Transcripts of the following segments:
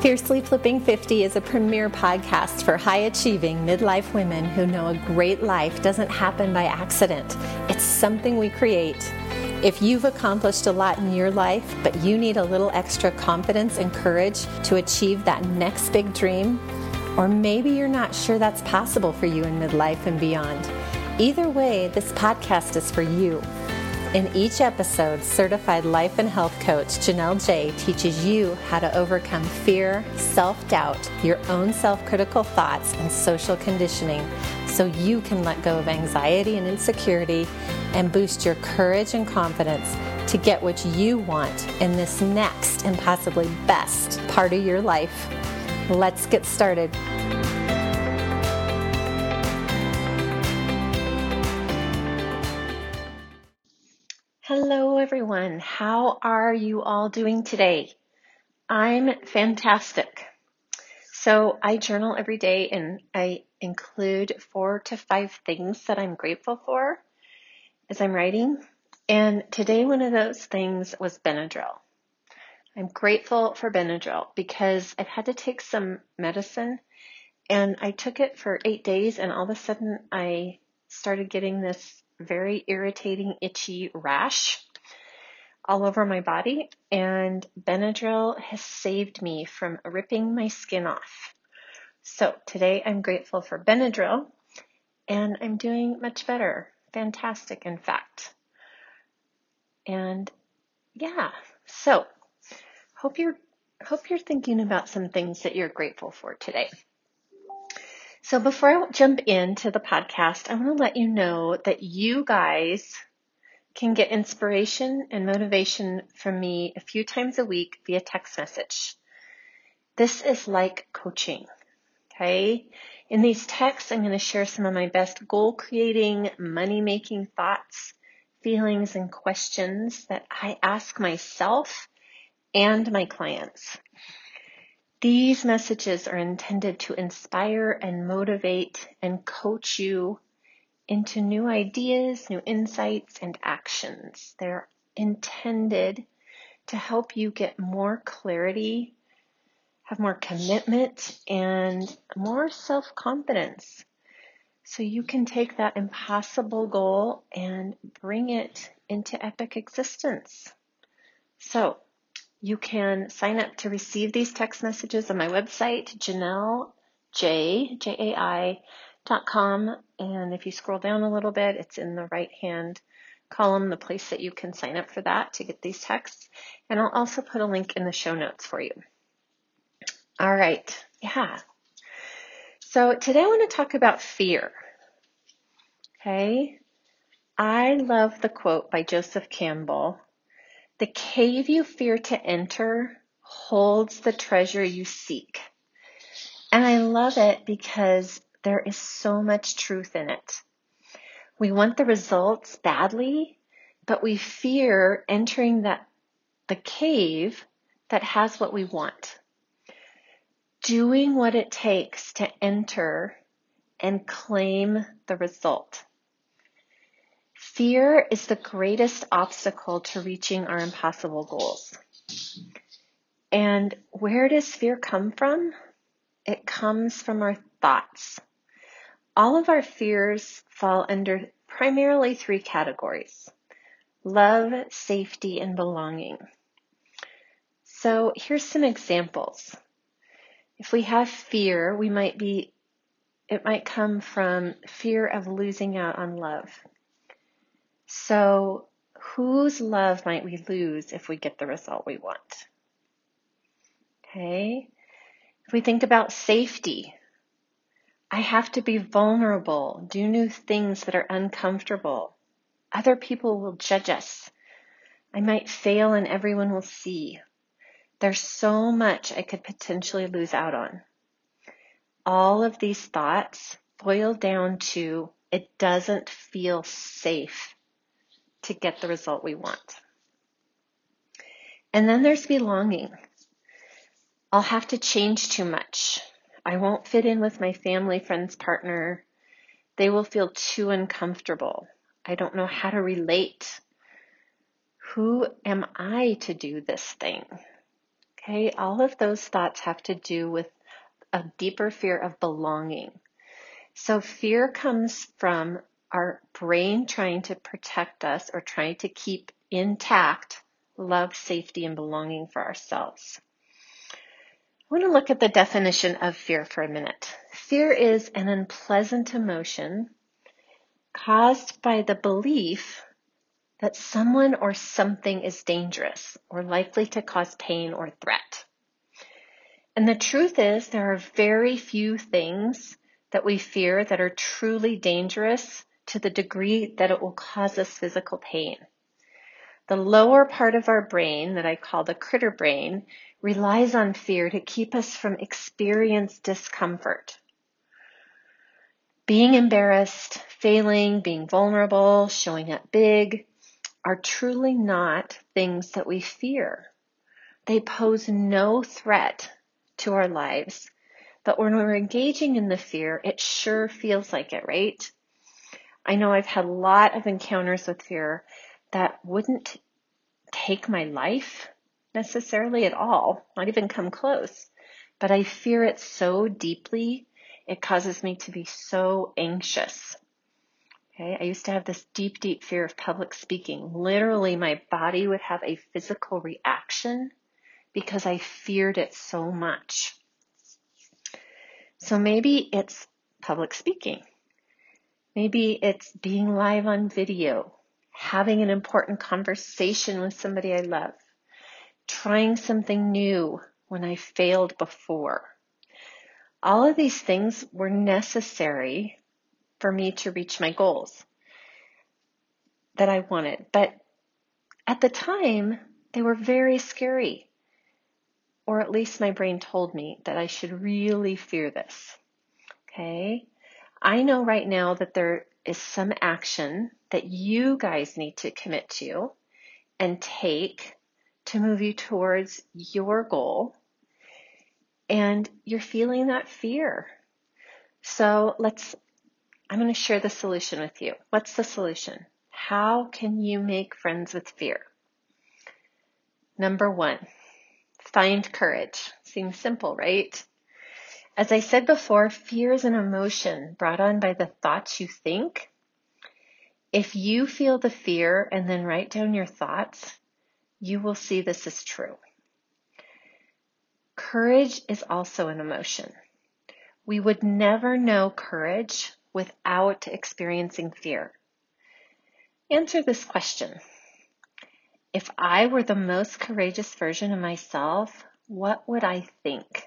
Fiercely Flipping 50 is a premier podcast for high-achieving midlife women who know a great life doesn't happen by accident. It's something we create. If you've accomplished a lot in your life, but you need a little extra confidence and courage to achieve that next big dream, or maybe you're not sure that's possible for you in midlife and beyond, either way, this podcast is for you. In each episode, certified life and health coach Janelle J teaches you how to overcome fear, self-doubt, your own self-critical thoughts, and social conditioning so you can let go of anxiety and insecurity and boost your courage and confidence to get what you want in this next and possibly best part of your life. Let's get started. Hello everyone, how are you all doing today? I'm fantastic. So I journal every day and I include 4 to 5 things that I'm grateful for as I'm writing. And today one of those things was Benadryl. I'm grateful for Benadryl because I've had to take some medicine and I took it for 8 days and all of a sudden I started getting this very irritating, itchy rash all over my body, and Benadryl has saved me from ripping my skin off. So today I'm grateful for Benadryl, and I'm doing much better. Fantastic, in fact. And yeah, so hope you're thinking about some things that you're grateful for today. So before I jump into the podcast, I want to let you know that you guys can get inspiration and motivation from me a few times a week via text message. This is like coaching, okay? In these texts, I'm going to share some of my best goal-creating, money-making thoughts, feelings, and questions that I ask myself and my clients. These messages are intended to inspire and motivate and coach you into new ideas, new insights, and actions. They're intended to help you get more clarity, have more commitment, and more self-confidence, so you can take that impossible goal and bring it into epic existence. So, you can sign up to receive these text messages on my website, JanelleJai.com. And if you scroll down a little bit, it's in the right-hand column, the place that you can sign up for that to get these texts. And I'll also put a link in the show notes for you. All right. Yeah. So today I want to talk about fear. Okay. I love the quote by Joseph Campbell. The cave you fear to enter holds the treasure you seek. And I love it because there is so much truth in it. We want the results badly, but we fear entering the cave that has what we want. Doing what it takes to enter and claim the result. Fear is the greatest obstacle to reaching our impossible goals. And where does fear come from? It comes from our thoughts. All of our fears fall under primarily 3 categories: love, safety, and belonging. So here's some examples. If we have fear, it might come from fear of losing out on love. So whose love might we lose if we get the result we want? Okay. If we think about safety, I have to be vulnerable, do new things that are uncomfortable. Other people will judge us. I might fail and everyone will see. There's so much I could potentially lose out on. All of these thoughts boil down to it doesn't feel safe to get the result we want. And then there's belonging. I'll have to change too much. I won't fit in with my family, friends, partner. They will feel too uncomfortable. I don't know how to relate. Who am I to do this thing? Okay, all of those thoughts have to do with a deeper fear of belonging. So fear comes from our brain trying to protect us or trying to keep intact love, safety, and belonging for ourselves. I want to look at the definition of fear for a minute. Fear is an unpleasant emotion caused by the belief that someone or something is dangerous or likely to cause pain or threat. And the truth is, there are very few things that we fear that are truly dangerous to the degree that it will cause us physical pain. The lower part of our brain, that I call the critter brain, relies on fear to keep us from experiencing discomfort. Being embarrassed, failing, being vulnerable, showing up big are truly not things that we fear. They pose no threat to our lives, but when we're engaging in the fear, it sure feels like it, right? I know I've had a lot of encounters with fear that wouldn't take my life necessarily at all, not even come close. But I fear it so deeply, it causes me to be so anxious. Okay, I used to have this deep, deep fear of public speaking. Literally, my body would have a physical reaction because I feared it so much. So maybe it's public speaking. Maybe it's being live on video, having an important conversation with somebody I love, trying something new when I failed before. All of these things were necessary for me to reach my goals that I wanted. But at the time, they were very scary, or at least my brain told me that I should really fear this. Okay? I know right now that there is some action that you guys need to commit to and take to move you towards your goal, and you're feeling that fear. So I'm going to share the solution with you. What's the solution? How can you make friends with fear? Number one, find courage. Seems simple, right? As I said before, fear is an emotion brought on by the thoughts you think. If you feel the fear and then write down your thoughts, you will see this is true. Courage is also an emotion. We would never know courage without experiencing fear. Answer this question. If I were the most courageous version of myself, what would I think?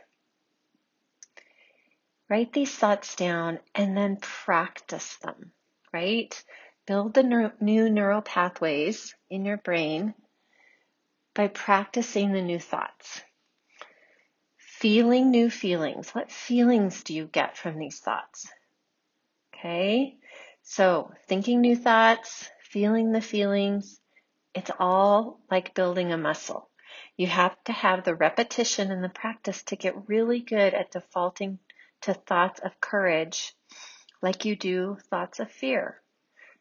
Write these thoughts down and then practice them, right? Build the new neural pathways in your brain by practicing the new thoughts. Feeling new feelings. What feelings do you get from these thoughts? Okay, so thinking new thoughts, feeling the feelings, it's all like building a muscle. You have to have the repetition and the practice to get really good at defaulting to thoughts of courage like you do thoughts of fear.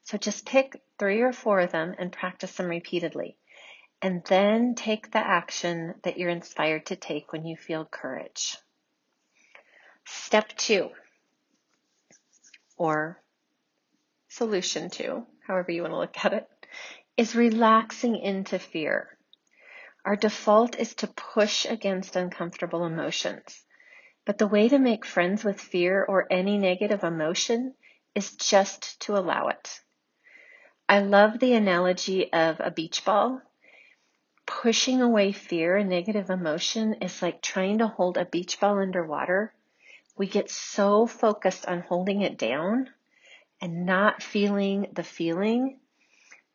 So just pick 3 or 4 of them and practice them repeatedly. And then take the action that you're inspired to take when you feel courage. Step 2, or solution 2, however you want to look at it, is relaxing into fear. Our default is to push against uncomfortable emotions. But the way to make friends with fear or any negative emotion is just to allow it. I love the analogy of a beach ball. Pushing away fear and negative emotion is like trying to hold a beach ball underwater. We get so focused on holding it down and not feeling the feeling,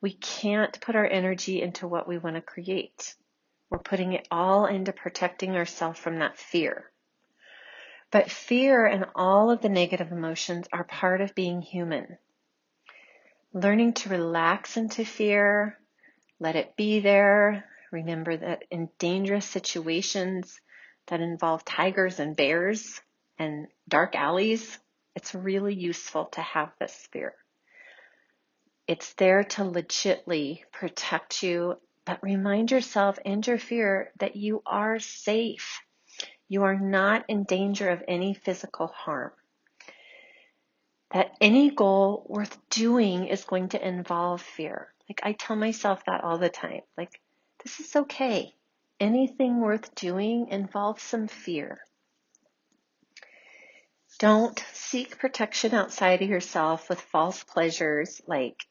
we can't put our energy into what we want to create. We're putting it all into protecting ourselves from that fear. But fear and all of the negative emotions are part of being human. Learning to relax into fear, let it be there. Remember that in dangerous situations that involve tigers and bears and dark alleys, it's really useful to have this fear. It's there to legitimately protect you But remind yourself and your fear that you are safe. You are not in danger of any physical harm. That any goal worth doing is going to involve fear. Like, I tell myself that all the time. Like, this is okay. Anything worth doing involves some fear. Don't seek protection outside of yourself with false pleasures like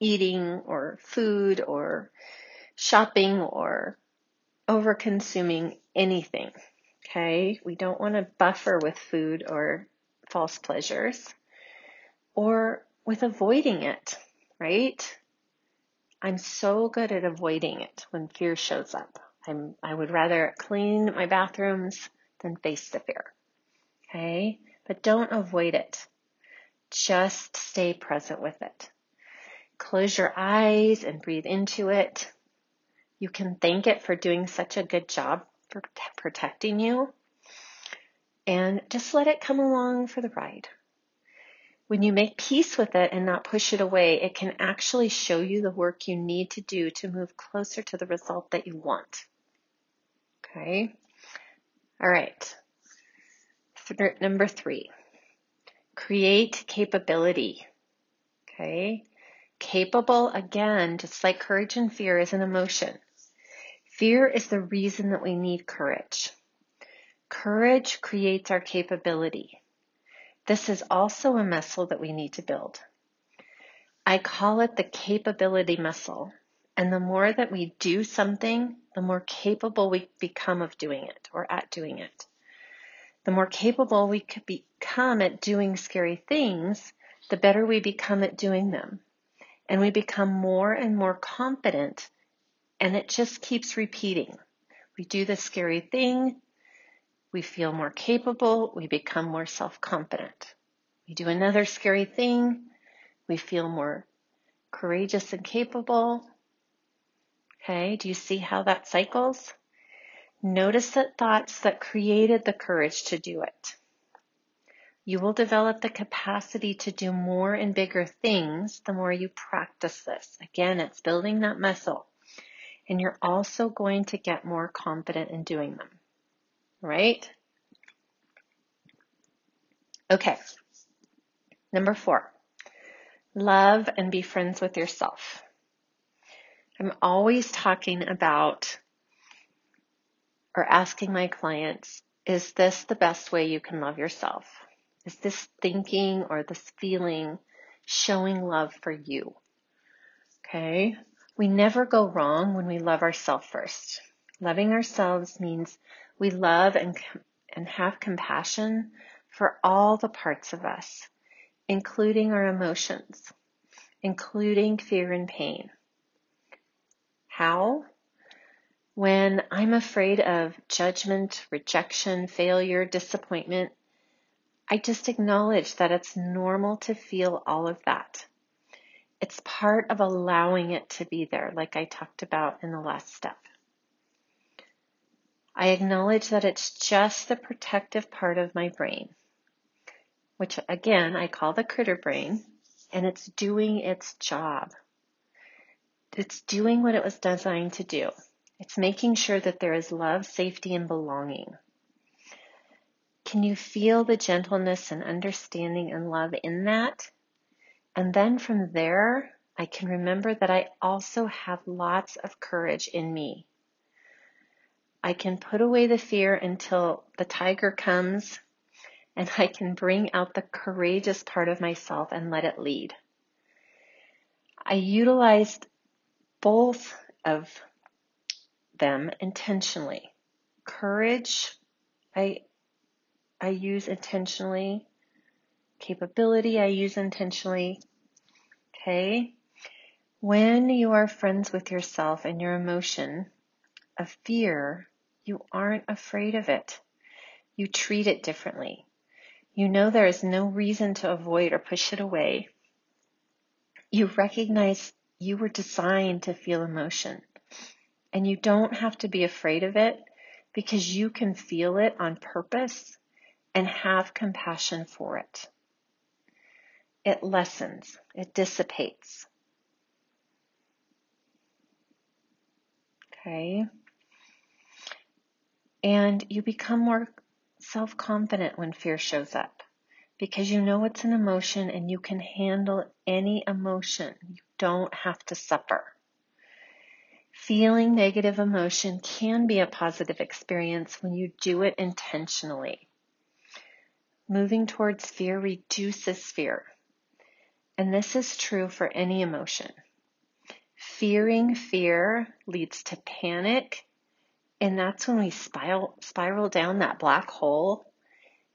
eating or food or shopping or over-consuming anything, okay? We don't want to buffer with food or false pleasures or with avoiding it, right? I'm so good at avoiding it when fear shows up. I would rather clean my bathrooms than face the fear, okay? But don't avoid it. Just stay present with it. Close your eyes and breathe into it. You can thank it for doing such a good job for protecting you. And just let it come along for the ride. When you make peace with it and not push it away, it can actually show you the work you need to do to move closer to the result that you want. Okay? All right. Number 3. Create capability. Okay? Capable, again, just like courage and fear, is an emotion. Fear is the reason that we need courage. Courage creates our capability. This is also a muscle that we need to build. I call it the capability muscle. And the more that we do something, the more capable we become of doing it or at doing it. The more capable we could become at doing scary things, the better we become at doing them. And we become more and more confident, and it just keeps repeating. We do the scary thing. We feel more capable. We become more self-confident. We do another scary thing. We feel more courageous and capable. Okay, do you see how that cycles? Notice the thoughts that created the courage to do it. You will develop the capacity to do more and bigger things the more you practice this. Again, it's building that muscle. And you're also going to get more confident in doing them. Right? Okay. Number 4, love and be friends with yourself. I'm always talking about or asking my clients, is this the best way you can love yourself? Is this thinking or this feeling showing love for you? Okay? We never go wrong when we love ourselves first. Loving ourselves means we love and have compassion for all the parts of us, including our emotions, including fear and pain. How? When I'm afraid of judgment, rejection, failure, disappointment, I just acknowledge that it's normal to feel all of that. It's part of allowing it to be there, like I talked about in the last step. I acknowledge that it's just the protective part of my brain, which again, I call the critter brain, and it's doing its job. It's doing what it was designed to do. It's making sure that there is love, safety, and belonging. Can you feel the gentleness and understanding and love in that? And then from there, I can remember that I also have lots of courage in me. I can put away the fear until the tiger comes, and I can bring out the courageous part of myself and let it lead. I utilized both of them intentionally. Courage, I use intentionally. Capability, I use intentionally. Okay? When you are friends with yourself and your emotion of fear, you aren't afraid of it. You treat it differently. You know there is no reason to avoid or push it away. You recognize you were designed to feel emotion, and you don't have to be afraid of it because you can feel it on purpose and have compassion for it. It lessens. It dissipates. Okay. And you become more self-confident when fear shows up because you know it's an emotion and you can handle any emotion. You don't have to suffer. Feeling negative emotion can be a positive experience when you do it intentionally. Moving towards fear reduces fear. And this is true for any emotion. Fearing fear leads to panic, and that's when we spiral down that black hole,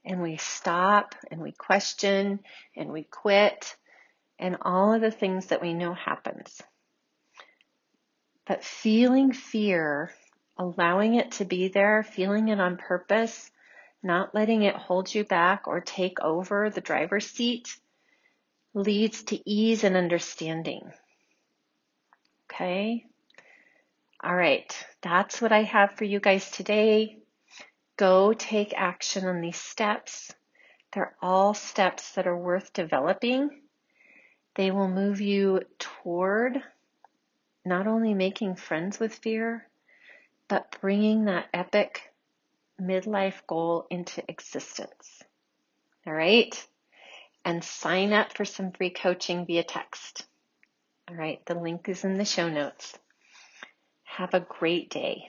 and we stop, and we question, and we quit, and all of the things that we know happens. But feeling fear, allowing it to be there, feeling it on purpose, not letting it hold you back or take over the driver's seat, leads to ease and understanding. Okay? All right. That's what I have for you guys today. Go take action on these steps. They're all steps that are worth developing. They will move you toward not only making friends with fear, but bringing that epic midlife goal into existence. All right? And sign up for some free coaching via text. All right, the link is in the show notes. Have a great day.